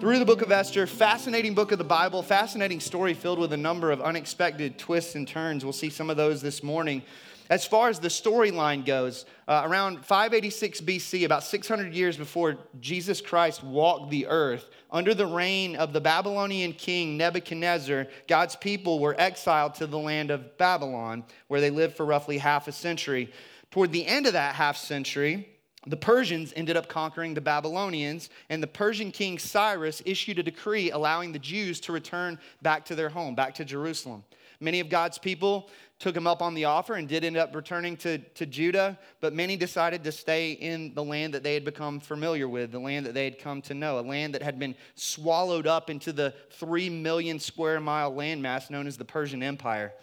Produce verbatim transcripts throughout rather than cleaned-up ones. through the book of Esther. Fascinating book of the Bible, fascinating story filled with a number of unexpected twists and turns. We'll see some of those this morning. As far as the storyline goes, uh, around five eighty-six B C, about six hundred years before Jesus Christ walked the earth, under the reign of the Babylonian king Nebuchadnezzar, God's people were exiled to the land of Babylon, where they lived for roughly half a century. Toward the end of that half century, the Persians ended up conquering the Babylonians, and the Persian king Cyrus issued a decree allowing the Jews to return back to their home, back to Jerusalem. Many of God's people took him up on the offer and did end up returning to, to Judah, but many decided to stay in the land that they had become familiar with, the land that they had come to know, a land that had been swallowed up into the three million square mile landmass known as the Persian Empire.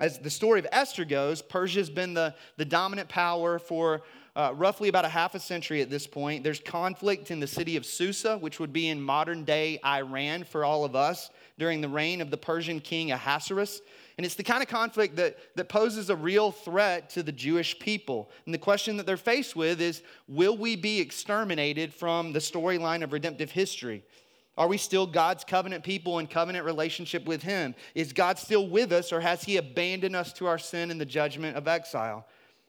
As the story of Esther goes, Persia's been the, the dominant power for Uh, roughly about a half a century at this point. There's conflict in the city of Susa, which would be in modern-day Iran for all of us, during the reign of the Persian king Ahasuerus. And it's the kind of conflict that, that poses a real threat to the Jewish people. And the question that they're faced with is, will we be exterminated from the storyline of redemptive history? Are we still God's covenant people in covenant relationship with him? Is God still with us, or has he abandoned us to our sin and the judgment of exile?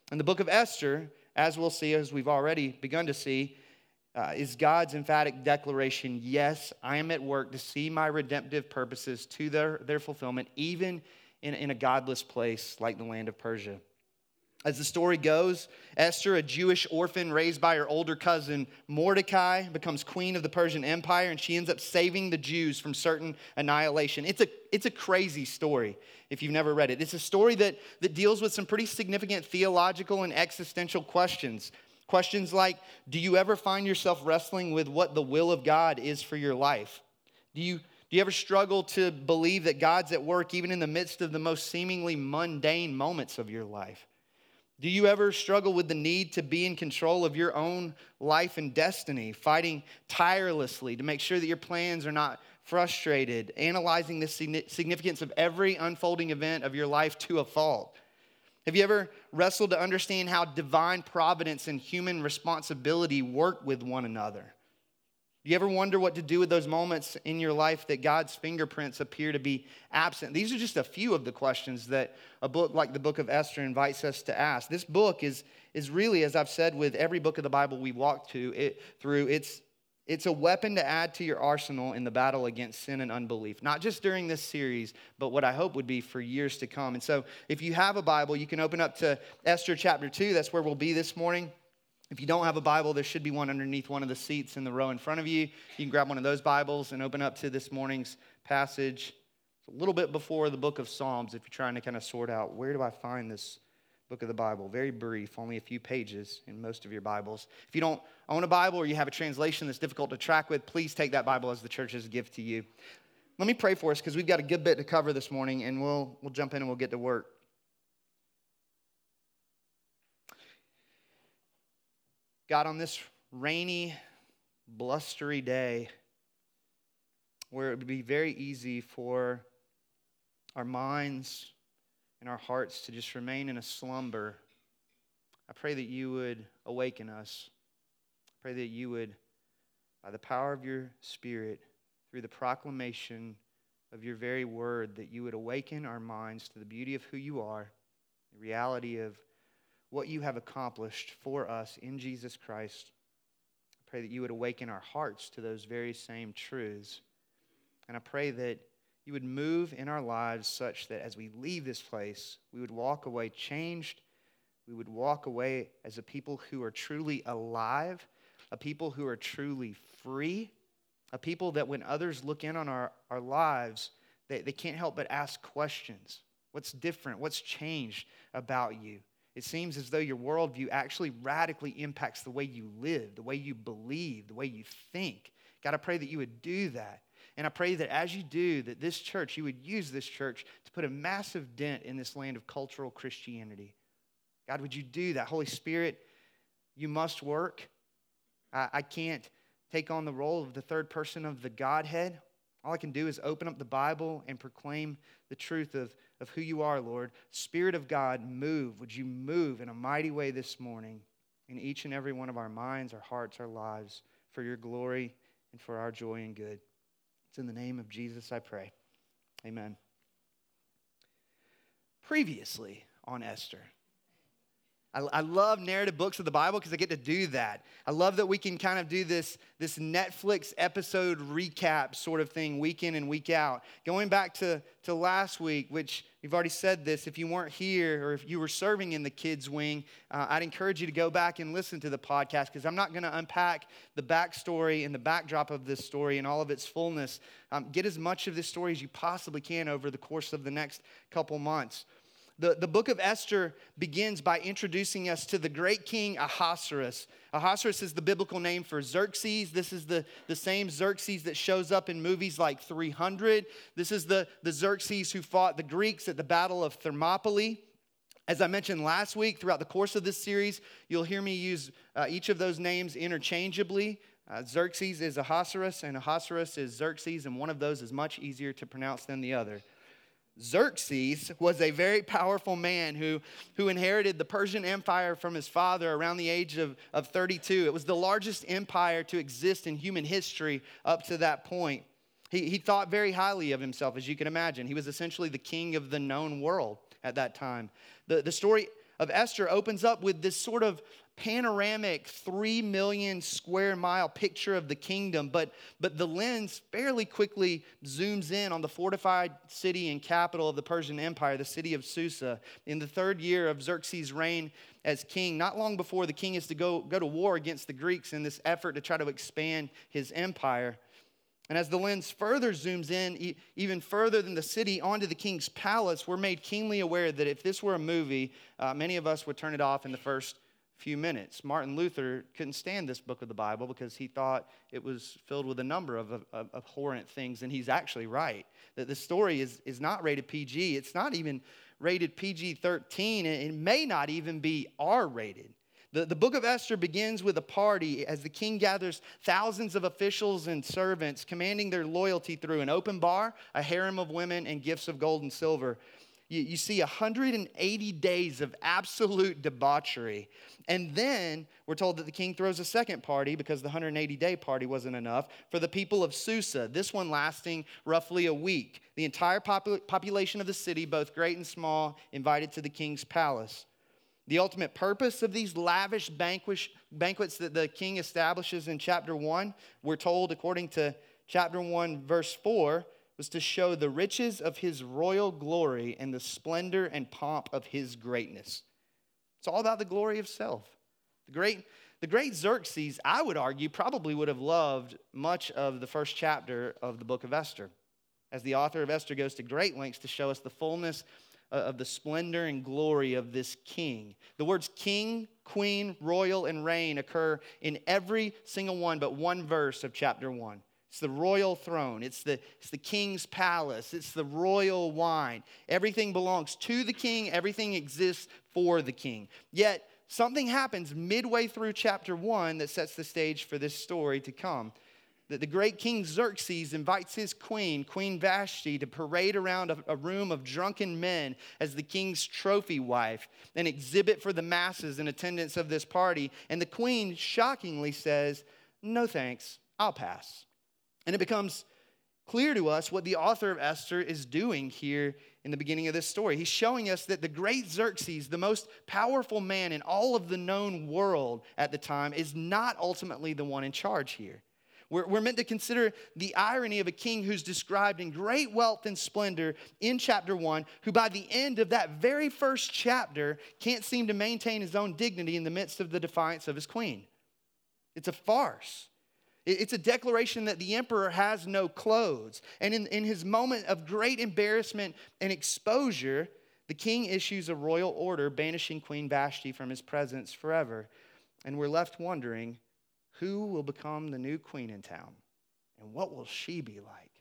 And the book of Esther, as we'll see, as we've already begun to see, uh, is God's emphatic declaration, yes, I am at work to see my redemptive purposes to their, their fulfillment, even in, in a godless place like the land of Persia. As the story goes, Esther, a Jewish orphan raised by her older cousin Mordecai, becomes queen of the Persian Empire, and she ends up saving the Jews from certain annihilation. It's a it's a crazy story if you've never read it. It's a story that, that deals with some pretty significant theological and existential questions. Questions like, do you ever find yourself wrestling with what the will of God is for your life? Do you Do you ever struggle to believe that God's at work even in the midst of the most seemingly mundane moments of your life? Do you ever struggle with the need to be in control of your own life and destiny, fighting tirelessly to make sure that your plans are not frustrated, analyzing the significance of every unfolding event of your life to a fault? Have you ever wrestled to understand how divine providence and human responsibility work with one another? Do you ever wonder what to do with those moments in your life that God's fingerprints appear to be absent? These are just a few of the questions that a book like the book of Esther invites us to ask. This book is, is really, as I've said, with every book of the Bible we walk to it, through, it's, it's a weapon to add to your arsenal in the battle against sin and unbelief, not just during this series, but what I hope would be for years to come. And so if you have a Bible, you can open up to Esther chapter two. That's where we'll be this morning. If you don't have a Bible, there should be one underneath one of the seats in the row in front of you. You can grab one of those Bibles and open up to this morning's passage. It's a little bit before the book of Psalms, if you're trying to kind of sort out, where do I find this book of the Bible? Very brief, only a few pages in most of your Bibles. If you don't own a Bible or you have a translation that's difficult to track with, please take that Bible as the church's gift to you. Let me pray for us, because we've got a good bit to cover this morning, and we'll we'll jump in and we'll get to work. God, on this rainy, blustery day where it would be very easy for our minds and our hearts to just remain in a slumber, I pray that you would awaken us. I pray that you would, by the power of your Spirit, through the proclamation of your very word, that you would awaken our minds to the beauty of who you are, the reality of what you have accomplished for us in Jesus Christ. I pray that you would awaken our hearts to those very same truths. And I pray that you would move in our lives such that as we leave this place, we would walk away changed. We would walk away as a people who are truly alive, a people who are truly free, a people that when others look in on our, our lives, they, they can't help but ask questions. What's different? What's changed about you? It seems as though your worldview actually radically impacts the way you live, the way you believe, the way you think. God, I pray that you would do that. And I pray that as you do, that this church, you would use this church to put a massive dent in this land of cultural Christianity. God, would you do that? Holy Spirit, you must work. I, I can't take on the role of the third person of the Godhead. All I can do is open up the Bible and proclaim the truth of, of who you are, Lord. Spirit of God, move. Would you move in a mighty way this morning in each and every one of our minds, our hearts, our lives, for your glory and for our joy and good. It's in the name of Jesus I pray. Amen. Previously on Esther. I, I love narrative books of the Bible because I get to do that. I love that we can kind of do this, this Netflix episode recap sort of thing week in and week out. Going back to, to last week, which we've already said this, if you weren't here or if you were serving in the kids' wing, uh, I'd encourage you to go back and listen to the podcast because I'm not going to unpack the backstory and the backdrop of this story and all of its fullness. Um, get as much of this story as you possibly can over the course of the next couple months. The, the book of Esther begins by introducing us to the great king Ahasuerus. Ahasuerus is the biblical name for Xerxes. This is the, the same Xerxes that shows up in movies like three hundred. This is the, the Xerxes who fought the Greeks at the Battle of Thermopylae. As I mentioned last week, throughout the course of this series, you'll hear me use uh, each of those names interchangeably. Uh, Xerxes is Ahasuerus, and Ahasuerus is Xerxes, and one of those is much easier to pronounce than the other. Xerxes was a very powerful man who, who inherited the Persian Empire from his father around the age of, of thirty-two. It was the largest empire to exist in human history up to that point. He, he thought very highly of himself, as you can imagine. He was essentially the king of the known world at that time. The, the story of Esther opens up with this sort of panoramic three million square mile picture of the kingdom, but but the lens fairly quickly zooms in on the fortified city and capital of the Persian Empire, the city of Susa. In the third year of Xerxes' reign as king, not long before the king is to go, go to war against the Greeks in this effort to try to expand his empire. And as the lens further zooms in, e- even further than the city, onto the king's palace, we're made keenly aware that if this were a movie, uh, many of us would turn it off in the first few minutes. Martin Luther couldn't stand this book of the Bible because he thought it was filled with a number of, of, of abhorrent things, and he's actually right. That the story is, is not rated P G. It's not even rated P G thirteen, and it may not even be R-rated. The, the book of Esther begins with a party as the king gathers thousands of officials and servants, commanding their loyalty through an open bar, a harem of women, and gifts of gold and silver. You, you see one hundred eighty days of absolute debauchery. And then we're told that the king throws a second party because the one hundred eighty day party wasn't enough for the people of Susa, this one lasting roughly a week. The entire popul- population of the city, both great and small, invited to the king's palace. The ultimate purpose of these lavish banquets that the king establishes in chapter one, we're told, according to chapter one, verse four, was to show the riches of his royal glory and the splendor and pomp of his greatness. It's all about the glory of self. The great, the great Xerxes, I would argue, probably would have loved much of the first chapter of the book of Esther, as the author of Esther goes to great lengths to show us the fullness of the splendor and glory of this king. The words king, queen, royal, and reign occur in every single one but one verse of chapter one. It's the royal throne. It's the, it's the king's palace. It's the royal wine. Everything belongs to the king. Everything exists for the king. Yet something happens midway through chapter one that sets the stage for this story to come. That the great king Xerxes invites his queen, Queen Vashti, to parade around a room of drunken men as the king's trophy wife, an exhibit for the masses in attendance of this party. And the queen shockingly says, "No thanks, I'll pass." And it becomes clear to us what the author of Esther is doing here in the beginning of this story. He's showing us that the great Xerxes, the most powerful man in all of the known world at the time, is not ultimately the one in charge here. We're meant to consider the irony of a king who's described in great wealth and splendor in chapter one, who by the end of that very first chapter can't seem to maintain his own dignity in the midst of the defiance of his queen. It's a farce. It's a declaration that the emperor has no clothes. And in, in his moment of great embarrassment and exposure, the king issues a royal order banishing Queen Vashti from his presence forever. And we're left wondering, who will become the new queen in town? And what will she be like?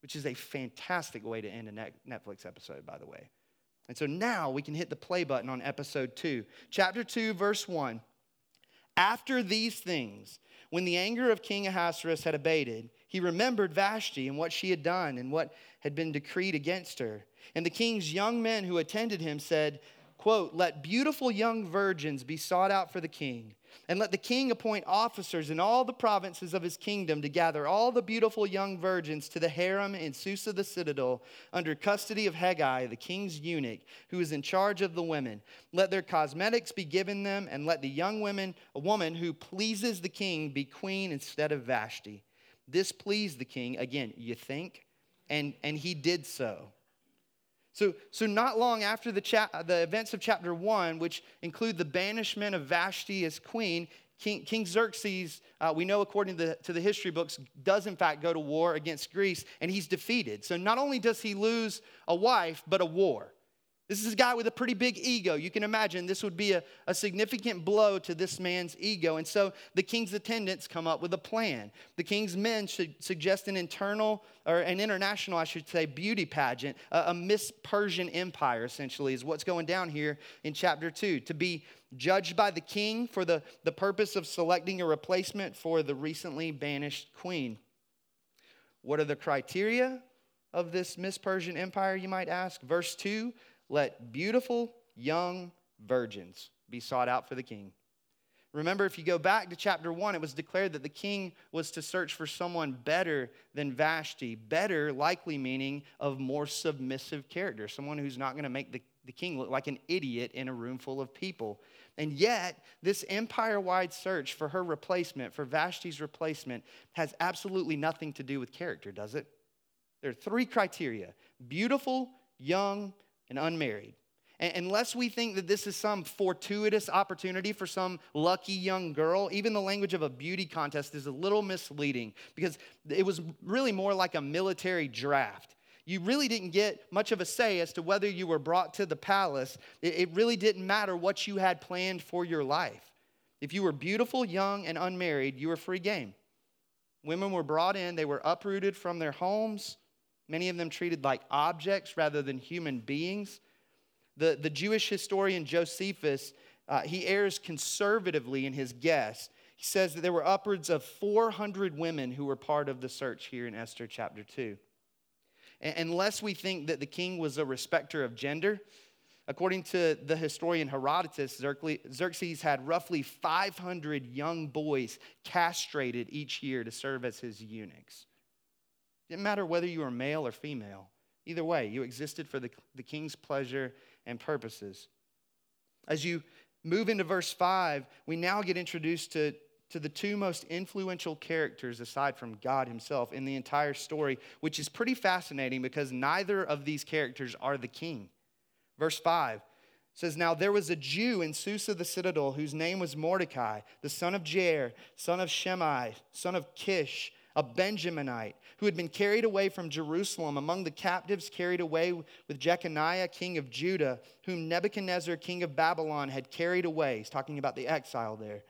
Which is a fantastic way to end a Netflix episode, by the way. And so now we can hit the play button on episode two. Chapter two, verse one. After these things, when the anger of King Ahasuerus had abated, he remembered Vashti and what she had done and what had been decreed against her. And the king's young men who attended him said, quote, "Let beautiful young virgins be sought out for the king, And let the king appoint officers in all the provinces of his kingdom to gather all the beautiful young virgins to the harem in Susa the citadel under custody of Hegai, the king's eunuch, who is in charge of the women. Let their cosmetics be given them, and let the young women, a woman who pleases the king, be queen instead of Vashti. This pleased the king. Again, you think? And and he did so. So, so not long after the cha- the events of chapter one, which include the banishment of Vashti as queen, King, King Xerxes, uh, we know according to the, to the history books, does in fact go to war against Greece, and he's defeated. So not only does he lose a wife, but a war. This is a guy with a pretty big ego. You can imagine this would be a, a significant blow to this man's ego. And so the king's attendants come up with a plan. The king's men should suggest an internal, or an international, I should say, beauty pageant. A, a Miss Persian Empire, essentially, is what's going down here in chapter two. To be judged by the king for the, the purpose of selecting a replacement for the recently banished queen. What are the criteria of this Miss Persian Empire, you might ask? Verse two. Let beautiful young virgins be sought out for the king. Remember, if you go back to chapter one, it was declared that the king was to search for someone better than Vashti. Better, likely meaning of more submissive character. Someone who's not going to make the, the king look like an idiot in a room full of people. And yet, this empire-wide search for her replacement, for Vashti's replacement, has absolutely nothing to do with character, does it? There are three criteria. Beautiful, young, and unmarried. And unless we think that this is some fortuitous opportunity for some lucky young girl, even the language of a beauty contest is a little misleading, because it was really more like a military draft. You really didn't get much of a say as to whether you were brought to the palace. It really didn't matter what you had planned for your life. If you were beautiful, young, and unmarried, you were free game. Women were brought in, they were uprooted from their homes. Many of them treated like objects rather than human beings. The, the Jewish historian Josephus, uh, he errs conservatively in his guess. He says that there were upwards of four hundred women who were part of the search here in Esther chapter two. And unless we think that the king was a respecter of gender, according to the historian Herodotus, Xerxes had roughly five hundred young boys castrated each year to serve as his eunuchs. It didn't matter whether you were male or female. Either way, you existed for the, the king's pleasure and purposes. As you move into verse five, we now get introduced to, to the two most influential characters aside from God himself in the entire story, which is pretty fascinating because neither of these characters are the king. Verse five says, Now there was a Jew in Susa the citadel whose name was Mordecai, the son of Jair, son of Shemai, son of Kish, a Benjaminite, who had been carried away from Jerusalem among the captives carried away with Jeconiah, king of Judah, whom Nebuchadnezzar, king of Babylon, had carried away. He's talking about the exile there.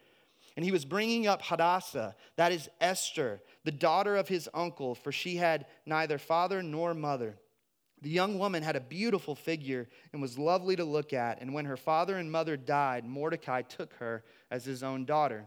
And he was bringing up Hadassah, that is Esther, the daughter of his uncle, for she had neither father nor mother. The young woman had a beautiful figure and was lovely to look at, and when her father and mother died, Mordecai took her as his own daughter.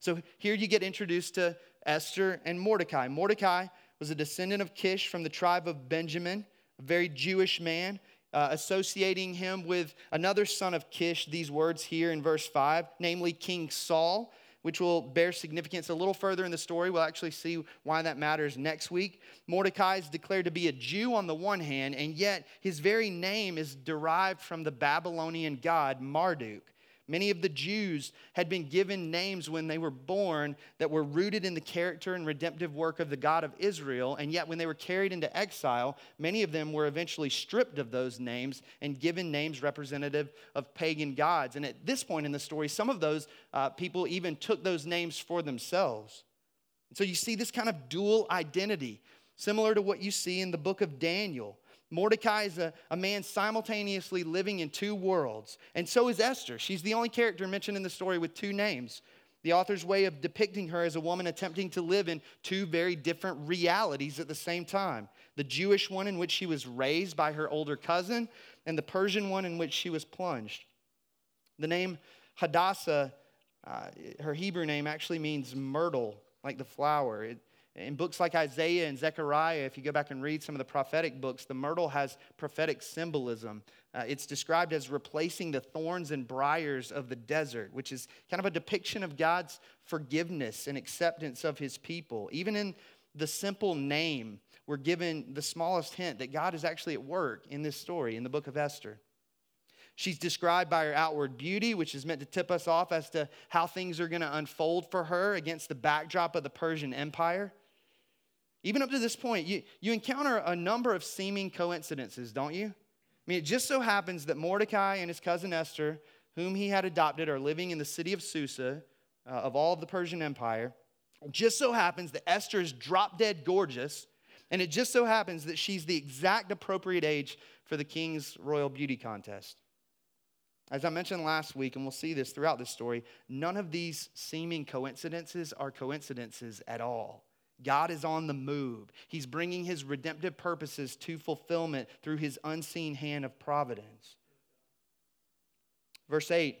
So here you get introduced to Esther and Mordecai. Mordecai was a descendant of Kish from the tribe of Benjamin, a very Jewish man, uh, associating him with another son of Kish, these words here in verse five, namely King Saul, which will bear significance a little further in the story. We'll actually see why that matters next week. Mordecai is declared to be a Jew on the one hand, and yet his very name is derived from the Babylonian god Marduk. Many of the Jews had been given names when they were born that were rooted in the character and redemptive work of the God of Israel, and yet when they were carried into exile, many of them were eventually stripped of those names and given names representative of pagan gods. And at this point in the story, some of those uh, people even took those names for themselves. So you see this kind of dual identity, similar to what you see in the book of Daniel. Mordecai is a, a man simultaneously living in two worlds. And so is Esther. She's the only character mentioned in the story with two names. The author's way of depicting her as a woman attempting to live in two very different realities at the same time. The Jewish one in which she was raised by her older cousin, and the Persian one in which she was plunged. The name Hadassah, uh, her Hebrew name actually means myrtle, like the flower. It, In books like Isaiah and Zechariah, if you go back and read some of the prophetic books, the myrtle has prophetic symbolism. Uh, it's described as replacing the thorns and briars of the desert, which is kind of a depiction of God's forgiveness and acceptance of his people. Even in the simple name, we're given the smallest hint that God is actually at work in this story in the book of Esther. She's described by her outward beauty, which is meant to tip us off as to how things are going to unfold for her against the backdrop of the Persian Empire. Even up to this point, you, you encounter a number of seeming coincidences, don't you? I mean, it just so happens that Mordecai and his cousin Esther, whom he had adopted, are living in the city of Susa, uh, of all of the Persian Empire. It just so happens that Esther is drop-dead gorgeous, and it just so happens that she's the exact appropriate age for the king's royal beauty contest. As I mentioned last week, and we'll see this throughout this story, none of these seeming coincidences are coincidences at all. God is on the move. He's bringing his redemptive purposes to fulfillment through his unseen hand of providence. Verse eight,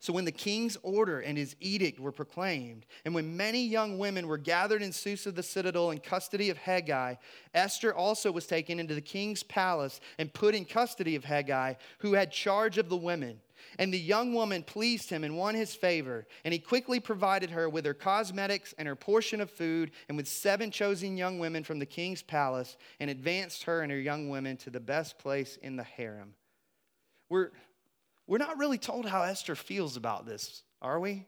so when the king's order and his edict were proclaimed, and when many young women were gathered in Susa the citadel in custody of Hegai, Esther also was taken into the king's palace and put in custody of Hegai, who had charge of the women. And the young woman pleased him and won his favor. And he quickly provided her with her cosmetics and her portion of food, and with seven chosen young women from the king's palace, and advanced her and her young women to the best place in the harem. We're, we're not really told how Esther feels about this, are we?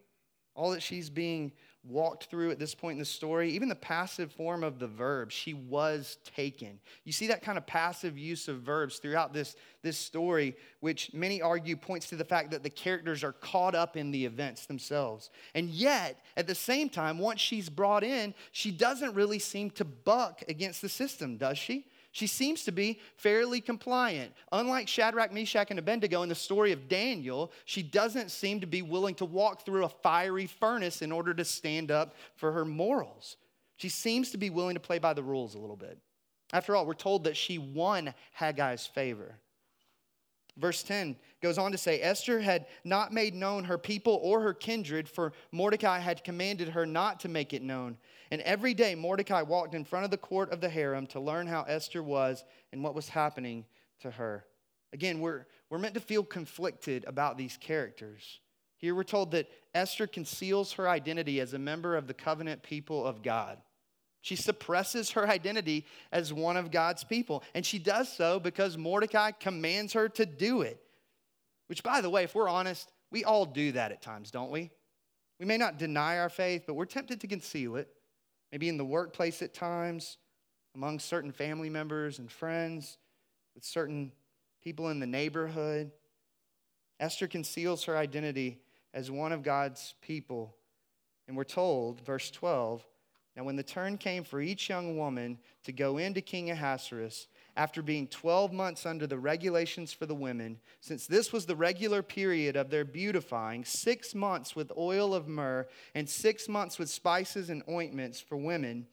All that she's being walked through at this point in the story, even the passive form of the verb, she was taken. You see that kind of passive use of verbs throughout this, this story, which many argue points to the fact that the characters are caught up in the events themselves. And yet, at the same time, once she's brought in, she doesn't really seem to buck against the system, does she? She seems to be fairly compliant. Unlike Shadrach, Meshach, and Abednego in the story of Daniel, she doesn't seem to be willing to walk through a fiery furnace in order to stand up for her morals. She seems to be willing to play by the rules a little bit. After all, we're told that she won Haggai's favor. Verse ten goes on to say, Esther had not made known her people or her kindred, for Mordecai had commanded her not to make it known. And every day Mordecai walked in front of the court of the harem to learn how Esther was and what was happening to her. Again, we're, we're meant to feel conflicted about these characters. Here we're told that Esther conceals her identity as a member of the covenant people of God. She suppresses her identity as one of God's people. And she does so because Mordecai commands her to do it. Which, by the way, if we're honest, we all do that at times, don't we? We may not deny our faith, but we're tempted to conceal it. Maybe in the workplace at times, among certain family members and friends, with certain people in the neighborhood. Esther conceals her identity as one of God's people. And we're told, verse twelve, now when the turn came for each young woman to go into King Ahasuerus, after being twelve months under the regulations for the women, since this was the regular period of their beautifying, six months with oil of myrrh and six months with spices and ointments for women,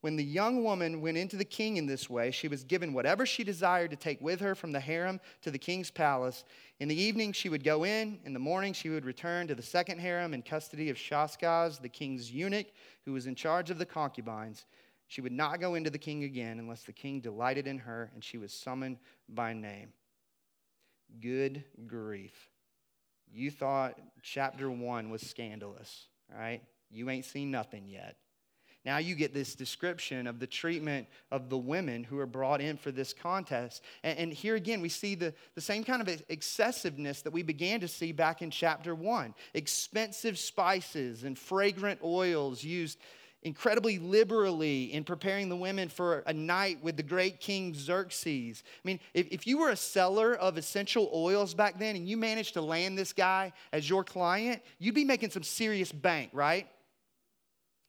when the young woman went into the king in this way, she was given whatever she desired to take with her from the harem to the king's palace. In the evening, she would go in. In the morning, she would return to the second harem in custody of Shaskaz, the king's eunuch, who was in charge of the concubines. She would not go into the king again unless the king delighted in her and she was summoned by name. Good grief. You thought chapter one was scandalous, right? You ain't seen nothing yet. Now you get this description of the treatment of the women who are brought in for this contest. And, and here again, we see the, the same kind of excessiveness that we began to see back in chapter one. Expensive spices and fragrant oils used incredibly liberally in preparing the women for a night with the great King Xerxes. I mean, if, if you were a seller of essential oils back then and you managed to land this guy as your client, you'd be making some serious bank, right?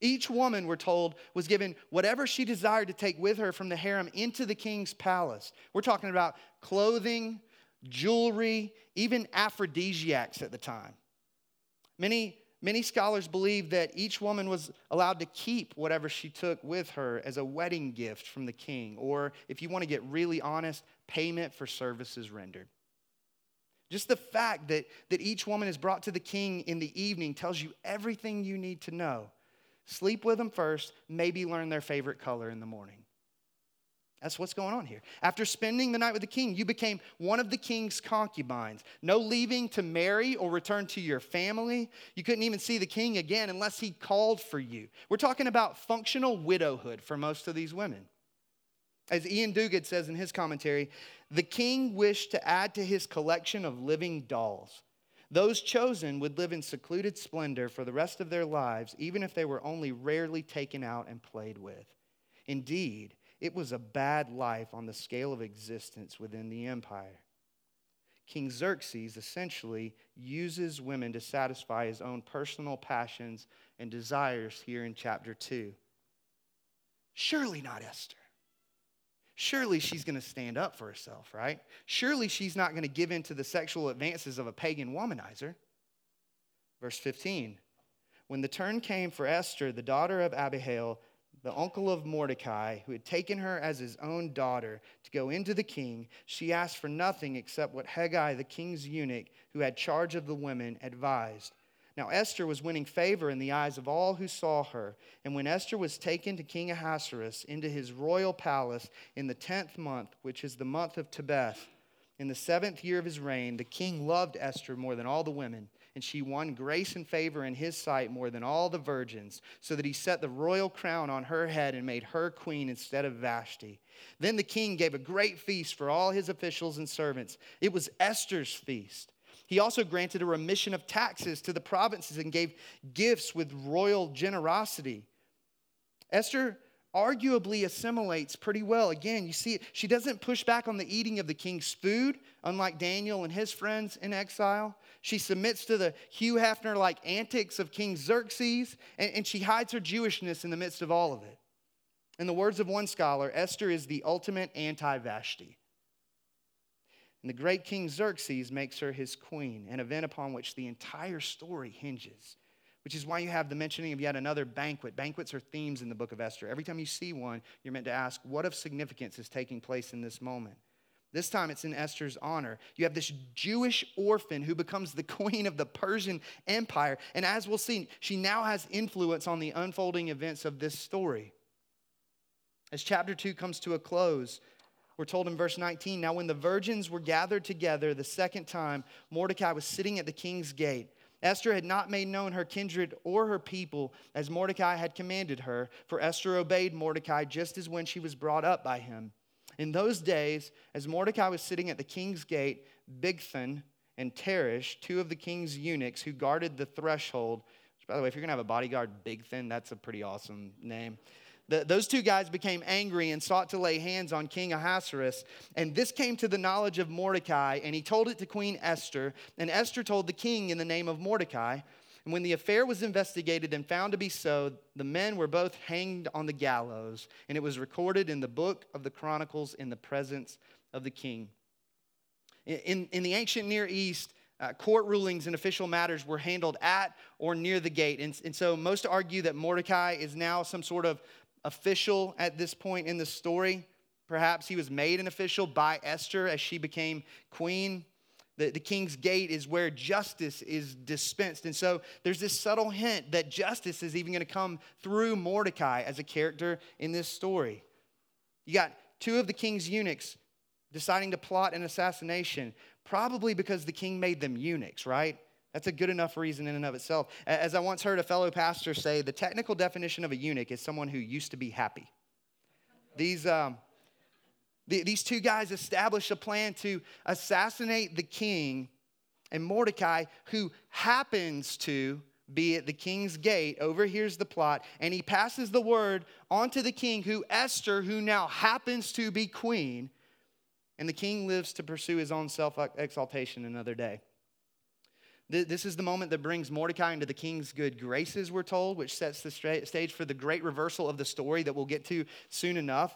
Each woman, we're told, was given whatever she desired to take with her from the harem into the king's palace. We're talking about clothing, jewelry, even aphrodisiacs at the time. Many Many scholars believe that each woman was allowed to keep whatever she took with her as a wedding gift from the king, or if you want to get really honest, payment for services rendered. Just the fact that, that each woman is brought to the king in the evening tells you everything you need to know. sleep with them first, maybe learn their favorite color in the morning. That's what's going on here. After spending the night with the king, you became one of the king's concubines. No leaving to marry or return to your family. You couldn't even see the king again unless he called for you. We're talking about functional widowhood for most of these women. As Ian Duguid says in his commentary, the king wished to add to his collection of living dolls. Those chosen would live in secluded splendor for the rest of their lives, even if they were only rarely taken out and played with. Indeed, it was a bad life on the scale of existence within the empire. King Xerxes essentially uses women to satisfy his own personal passions and desires here in chapter two. Surely not Esther. Surely she's going to stand up for herself, right? Surely she's not going to give in to the sexual advances of a pagan womanizer. Verse fifteen, when the turn came for Esther, the daughter of Abihail, the uncle of Mordecai, who had taken her as his own daughter, to go into the king, she asked for nothing except what Hegai, the king's eunuch, who had charge of the women, advised. Now Esther was winning favor in the eyes of all who saw her. And when Esther was taken to King Ahasuerus into his royal palace in the tenth month, which is the month of Tebeth, in the seventh year of his reign, the king loved Esther more than all the women. And she won grace and favor in his sight more than all the virgins, so that he set the royal crown on her head and made her queen instead of Vashti. Then the king gave a great feast for all his officials and servants. It was Esther's feast. He also granted a remission of taxes to the provinces and gave gifts with royal generosity. Esther arguably assimilates pretty well. Again, you see it. She doesn't push back on the eating of the king's food, unlike Daniel and his friends in exile. She submits to the Hugh Hefner-like antics of King Xerxes, and, and she hides her Jewishness in the midst of all of it. In the words of one scholar, Esther is the ultimate anti-Vashti. And the great King Xerxes makes her his queen, an event upon which the entire story hinges. Which is why you have the mentioning of yet another banquet. Banquets are themes in the book of Esther. Every time you see one, you're meant to ask, what of significance is taking place in this moment? This time it's in Esther's honor. You have this Jewish orphan who becomes the queen of the Persian Empire. And as we'll see, she now has influence on the unfolding events of this story. As chapter two comes to a close, we're told in verse nineteen, now when the virgins were gathered together the second time, Mordecai was sitting at the king's gate. Esther had not made known her kindred or her people as Mordecai had commanded her, for Esther obeyed Mordecai just as when she was brought up by him. In those days, as Mordecai was sitting at the king's gate, Bigthan and Teresh, two of the king's eunuchs who guarded the threshold, which, by the way, if you're going to have a bodyguard, Bigthan, that's a pretty awesome name. The, those two guys became angry and sought to lay hands on King Ahasuerus. And this came to the knowledge of Mordecai, and he told it to Queen Esther. And Esther told the king in the name of Mordecai. And when the affair was investigated and found to be so, the men were both hanged on the gallows. And it was recorded in the book of the Chronicles in the presence of the king. In, in, in the ancient Near East, Uh, court rulings and official matters were handled at or near the gate. And, and so most argue that Mordecai is now some sort of official at this point in the story. Perhaps he was made an official by Esther as she became queen. The, the king's gate is where justice is dispensed. And so there's this subtle hint that justice is even going to come through Mordecai as a character in this story. You got two of the king's eunuchs deciding to plot an assassination, probably because the king made them eunuchs, right? That's a good enough reason in and of itself. As I once heard a fellow pastor say, the technical definition of a eunuch is someone who used to be happy. These um, the, these two guys established a plan to assassinate the king, and Mordecai, who happens to be at the king's gate, overhears the plot, and he passes the word on to the king, who Esther, who now happens to be queen. And the king lives to pursue his own self-exaltation another day. This is the moment that brings Mordecai into the king's good graces, we're told, which sets the stage for the great reversal of the story that we'll get to soon enough.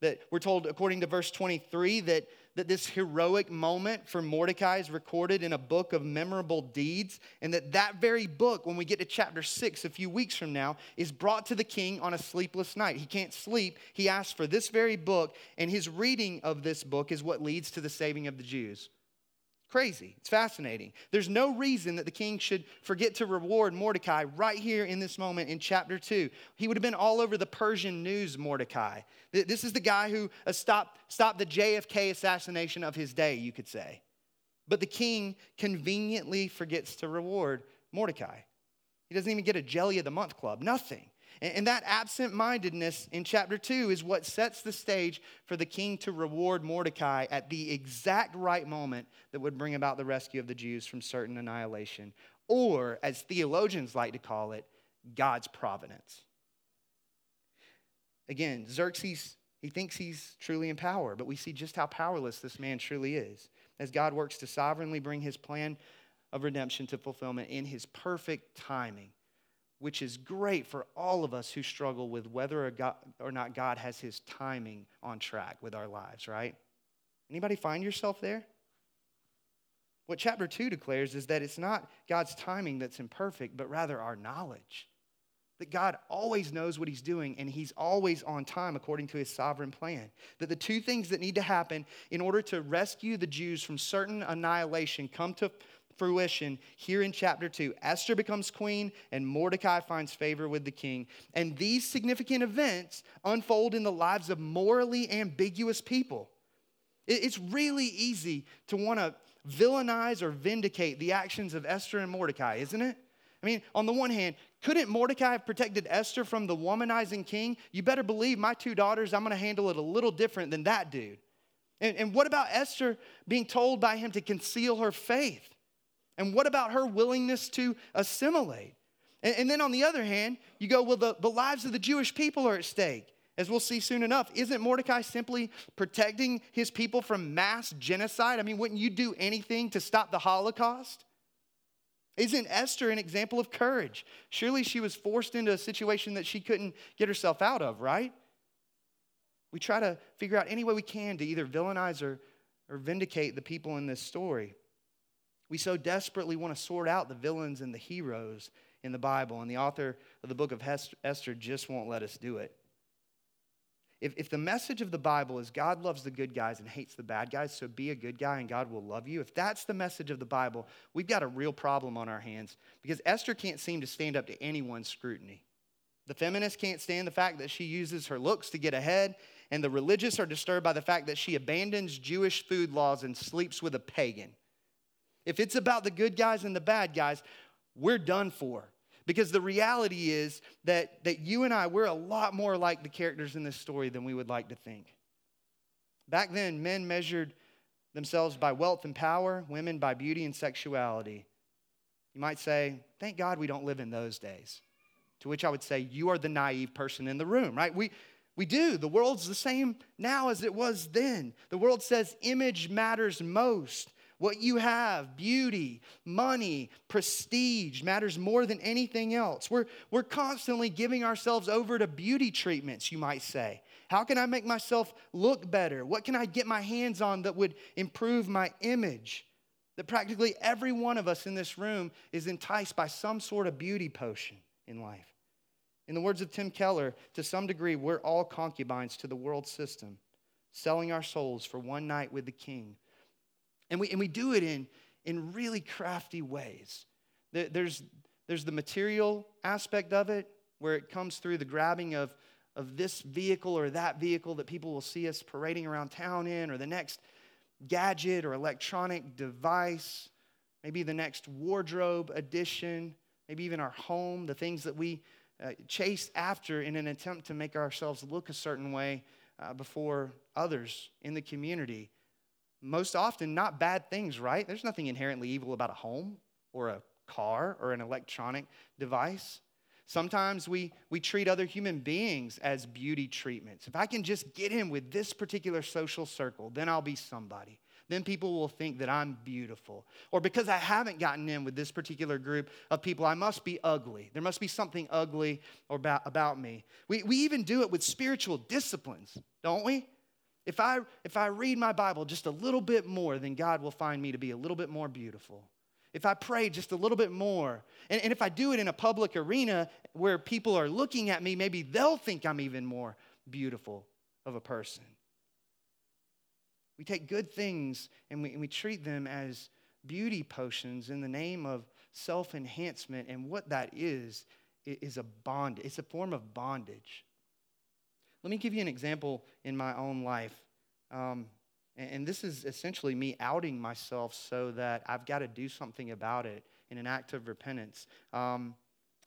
That we're told, according to verse twenty-three, that, that this heroic moment for Mordecai is recorded in a book of memorable deeds, and that that very book, when we get to chapter six a few weeks from now, is brought to the king on a sleepless night. He can't sleep. He asks for this very book, and his reading of this book is what leads to the saving of the Jews. Crazy. It's fascinating. There's no reason that the king should forget to reward Mordecai right here in this moment in chapter two. He would have been all over the Persian news, Mordecai. This is the guy who stopped, stopped the J F K assassination of his day, you could say. But the king conveniently forgets to reward Mordecai. He doesn't even get a Jelly of the Month Club, nothing. And that absent-mindedness in chapter two is what sets the stage for the king to reward Mordecai at the exact right moment that would bring about the rescue of the Jews from certain annihilation, or as theologians like to call it, God's providence. Again, Xerxes, he thinks he's truly in power, but we see just how powerless this man truly is as God works to sovereignly bring his plan of redemption to fulfillment in his perfect timing, which is great for all of us who struggle with whether or, God, or not God has his timing on track with our lives, right? Anybody find yourself there? What chapter two declares is that it's not God's timing that's imperfect, but rather our knowledge. That God always knows what he's doing and he's always on time according to his sovereign plan. That the two things that need to happen in order to rescue the Jews from certain annihilation come to fruition here in chapter two. Esther becomes queen and Mordecai finds favor with the king. And these significant events unfold in the lives of morally ambiguous people. It's really easy to want to villainize or vindicate the actions of Esther and Mordecai, isn't it? I mean, on the one hand, couldn't Mordecai have protected Esther from the womanizing king? You better believe my two daughters, I'm going to handle it a little different than that dude. And, and what about Esther being told by him to conceal her faith? And what about her willingness to assimilate? And, and then on the other hand, you go, well, the, the lives of the Jewish people are at stake. As we'll see soon enough, isn't Mordecai simply protecting his people from mass genocide? I mean, wouldn't you do anything to stop the Holocaust? Isn't Esther an example of courage? Surely she was forced into a situation that she couldn't get herself out of, right? We try to figure out any way we can to either villainize or, or vindicate the people in this story. We so desperately want to sort out the villains and the heroes in the Bible, and the author of the book of Esther just won't let us do it. If, if the message of the Bible is God loves the good guys and hates the bad guys, so be a good guy and God will love you, if that's the message of the Bible, we've got a real problem on our hands because Esther can't seem to stand up to anyone's scrutiny. The feminists can't stand the fact that she uses her looks to get ahead, and the religious are disturbed by the fact that she abandons Jewish food laws and sleeps with a pagan. If it's about the good guys and the bad guys, we're done for. Because the reality is that, that you and I, we're a lot more like the characters in this story than we would like to think. Back then, men measured themselves by wealth and power, women by beauty and sexuality. You might say, thank God we don't live in those days. To which I would say, you are the naive person in the room, right? We we do. The world's the same now as it was then. The world says image matters most. What you have, beauty, money, prestige matters more than anything else. We're, we're constantly giving ourselves over to beauty treatments, you might say. How can I make myself look better? What can I get my hands on that would improve my image? That practically every one of us in this room is enticed by some sort of beauty potion in life. In the words of Tim Keller, to some degree, we're all concubines to the world system, selling our souls for one night with the king. And we and we do it in, in really crafty ways. There, there's, there's the material aspect of it, where it comes through the grabbing of, of this vehicle or that vehicle that people will see us parading around town in, or the next gadget or electronic device, maybe the next wardrobe addition, maybe even our home, the things that we uh, chase after in an attempt to make ourselves look a certain way uh, before others in the community. Most often, not bad things, right? There's nothing inherently evil about a home or a car or an electronic device. Sometimes we, we treat other human beings as beauty treatments. If I can just get in with this particular social circle, then I'll be somebody. Then people will think that I'm beautiful. Or because I haven't gotten in with this particular group of people, I must be ugly. There must be something ugly or about, about me. We, we even do it with spiritual disciplines, don't we? If I if I read my Bible just a little bit more, then God will find me to be a little bit more beautiful. If I pray just a little bit more, and, and if I do it in a public arena where people are looking at me, maybe they'll think I'm even more beautiful of a person. We take good things and we, and we treat them as beauty potions in the name of self-enhancement. And what that is, is a bond. It's a form of bondage. Let me give you an example in my own life. Um, and, and this is essentially me outing myself so that I've got to do something about it in an act of repentance. Um,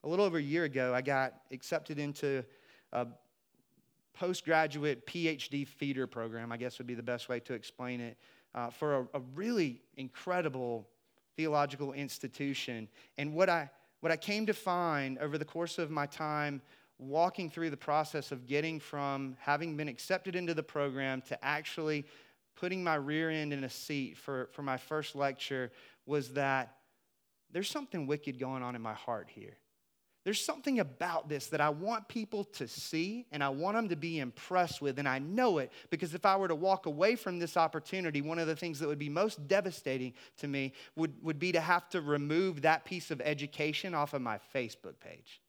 a little over a year ago, I got accepted into a postgraduate P H D feeder program, I guess would be the best way to explain it, uh, for a, a really incredible theological institution. And what I what I came to find over the course of my time walking through the process of getting from having been accepted into the program to actually putting my rear end in a seat for, for my first lecture was that there's something wicked going on in my heart here. There's something about this that I want people to see and I want them to be impressed with, and I know it because if I were to walk away from this opportunity, one of the things that would be most devastating to me would, would be to have to remove that piece of education off of my Facebook page.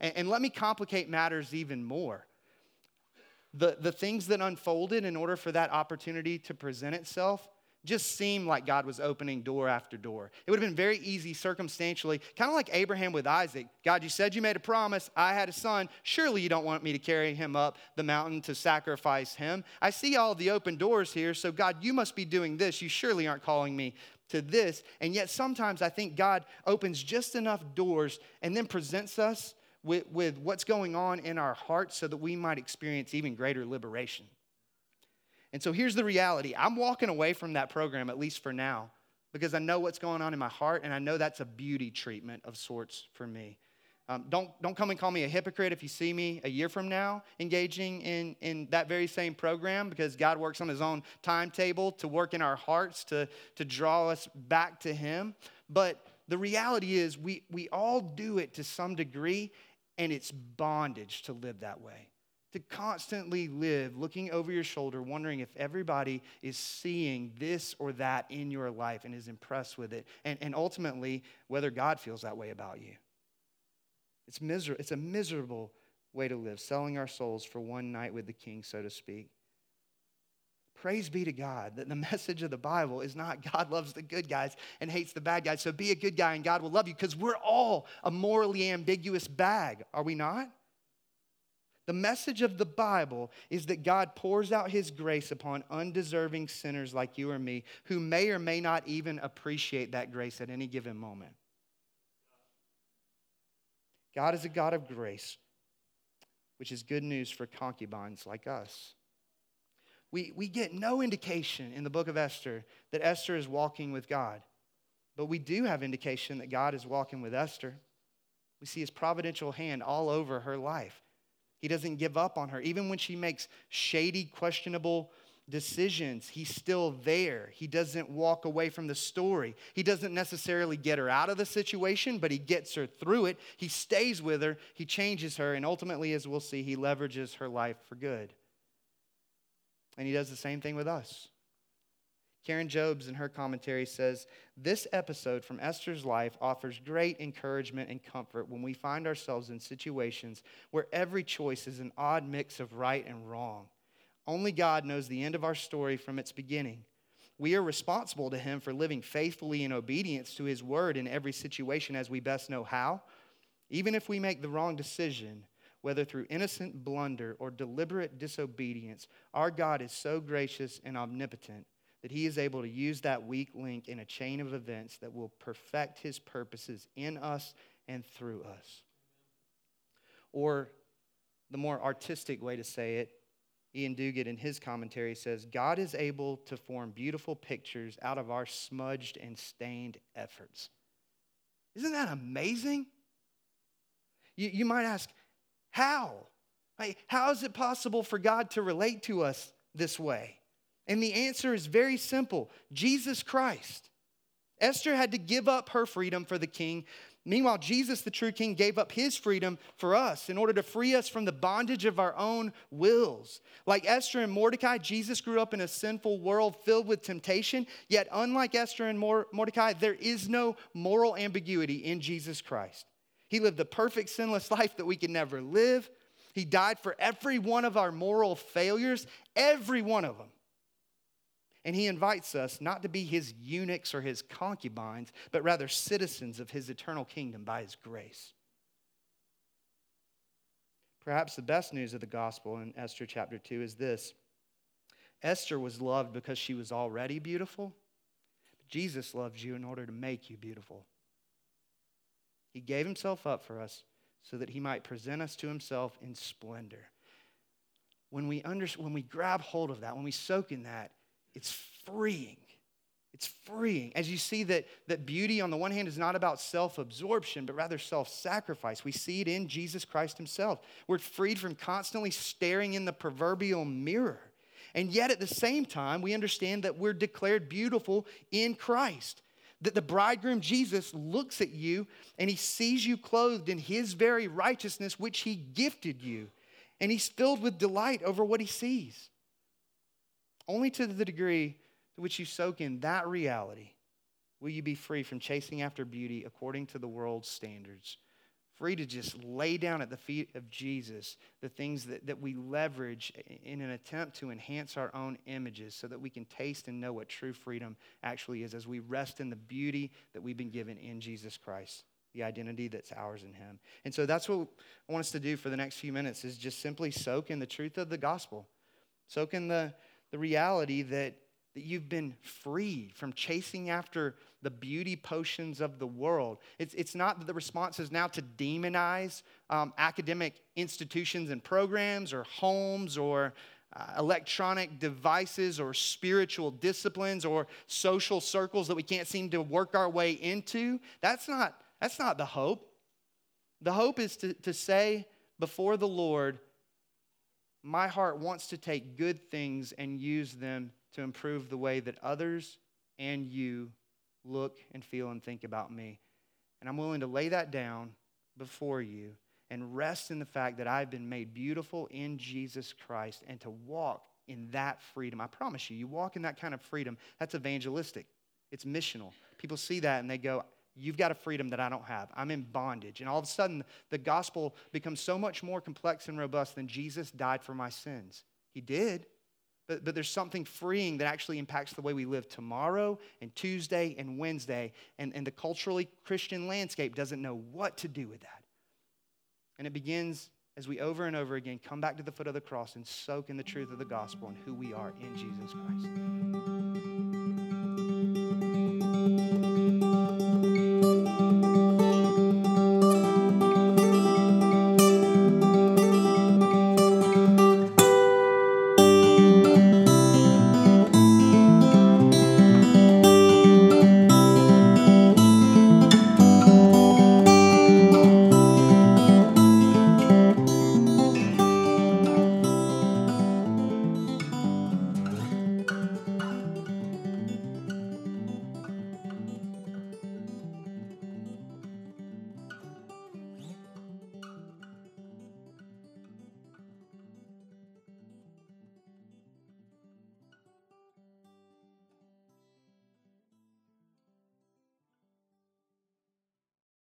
And, and let me complicate matters even more. The, the things that unfolded in order for that opportunity to present itself just seemed like God was opening door after door. It would have been very easy circumstantially, kind of like Abraham with Isaac. God, you said you made a promise. I had a son. Surely you don't want me to carry him up the mountain to sacrifice him. I see all the open doors here, so God, you must be doing this. You surely aren't calling me to this. And yet sometimes I think God opens just enough doors and then presents us with, with what's going on in our hearts so that we might experience even greater liberation. And so here's the reality. I'm walking away from that program, at least for now, because I know what's going on in my heart, and I know that's a beauty treatment of sorts for me. Um, don't, don't come and call me a hypocrite if you see me a year from now engaging in, in that very same program, because God works on his own timetable to work in our hearts, to, to draw us back to him. But the reality is we, we all do it to some degree, and it's bondage to live that way. To constantly live looking over your shoulder, wondering if everybody is seeing this or that in your life and is impressed with it, and, and ultimately whether God feels that way about you. It's miser- It's a miserable way to live, selling our souls for one night with the king, so to speak. Praise be to God that the message of the Bible is not God loves the good guys and hates the bad guys, so be a good guy and God will love you, because we're all a morally ambiguous bag, are we not? The message of the Bible is that God pours out his grace upon undeserving sinners like you or me, who may or may not even appreciate that grace at any given moment. God is a God of grace, which is good news for concubines like us. We, we get no indication in the book of Esther that Esther is walking with God, but we do have indication that God is walking with Esther. We see his providential hand all over her life. He doesn't give up on her. Even when she makes shady, questionable decisions, he's still there. He doesn't walk away from the story. He doesn't necessarily get her out of the situation, but he gets her through it. He stays with her. He changes her. And ultimately, as we'll see, he leverages her life for good. And he does the same thing with us. Karen Jobes in her commentary says, this episode from Esther's life offers great encouragement and comfort when we find ourselves in situations where every choice is an odd mix of right and wrong. Only God knows the end of our story from its beginning. We are responsible to him for living faithfully in obedience to his word in every situation as we best know how, even if we make the wrong decision. Whether through innocent blunder or deliberate disobedience, our God is so gracious and omnipotent that he is able to use that weak link in a chain of events that will perfect his purposes in us and through us. Or the more artistic way to say it, Ian Duguid in his commentary says, God is able to form beautiful pictures out of our smudged and stained efforts. Isn't that amazing? You, you might ask, how? Like, how is it possible for God to relate to us this way? And the answer is very simple. Jesus Christ. Esther had to give up her freedom for the king. Meanwhile, Jesus, the true king, gave up his freedom for us in order to free us from the bondage of our own wills. Like Esther and Mordecai, Jesus grew up in a sinful world filled with temptation. Yet, unlike Esther and Mordecai, there is no moral ambiguity in Jesus Christ. He lived the perfect, sinless life that we could never live. He died for every one of our moral failures, every one of them. And he invites us not to be his eunuchs or his concubines, but rather citizens of his eternal kingdom by his grace. Perhaps the best news of the gospel in Esther chapter two is this. Esther was loved because she was already beautiful. But Jesus loves you in order to make you beautiful. He gave himself up for us so that he might present us to himself in splendor. When we under, when we grab hold of that, when we soak in that, it's freeing. It's freeing. As you see that, that beauty on the one hand is not about self-absorption, but rather self-sacrifice. We see it in Jesus Christ himself. We're freed from constantly staring in the proverbial mirror. And yet at the same time, we understand that we're declared beautiful in Christ. That the bridegroom Jesus looks at you and he sees you clothed in his very righteousness, which he gifted you. And he's filled with delight over what he sees. Only to the degree to which you soak in that reality will you be free from chasing after beauty according to the world's standards. Free to just lay down at the feet of Jesus the things that, that we leverage in an attempt to enhance our own images so that we can taste and know what true freedom actually is as we rest in the beauty that we've been given in Jesus Christ, the identity that's ours in him. And so that's what I want us to do for the next few minutes is just simply soak in the truth of the gospel. Soak in the, the reality that, that you've been free from chasing after the beauty potions of the world. It's, it's not that the response is now to demonize um, academic institutions and programs or homes or uh, electronic devices or spiritual disciplines or social circles that we can't seem to work our way into. That's not, that's not the hope. The hope is to, to say before the Lord, my heart wants to take good things and use them to improve the way that others and you look and feel and think about me. And I'm willing to lay that down before you and rest in the fact that I've been made beautiful in Jesus Christ and to walk in that freedom. I promise you, you walk in that kind of freedom, that's evangelistic. It's missional. People see that and they go, you've got a freedom that I don't have. I'm in bondage. And all of a sudden, the gospel becomes so much more complex and robust than Jesus died for my sins. He did. But, but there's something freeing that actually impacts the way we live tomorrow and Tuesday and Wednesday. And, and the culturally Christian landscape doesn't know what to do with that. And it begins as we over and over again come back to the foot of the cross and soak in the truth of the gospel and who we are in Jesus Christ.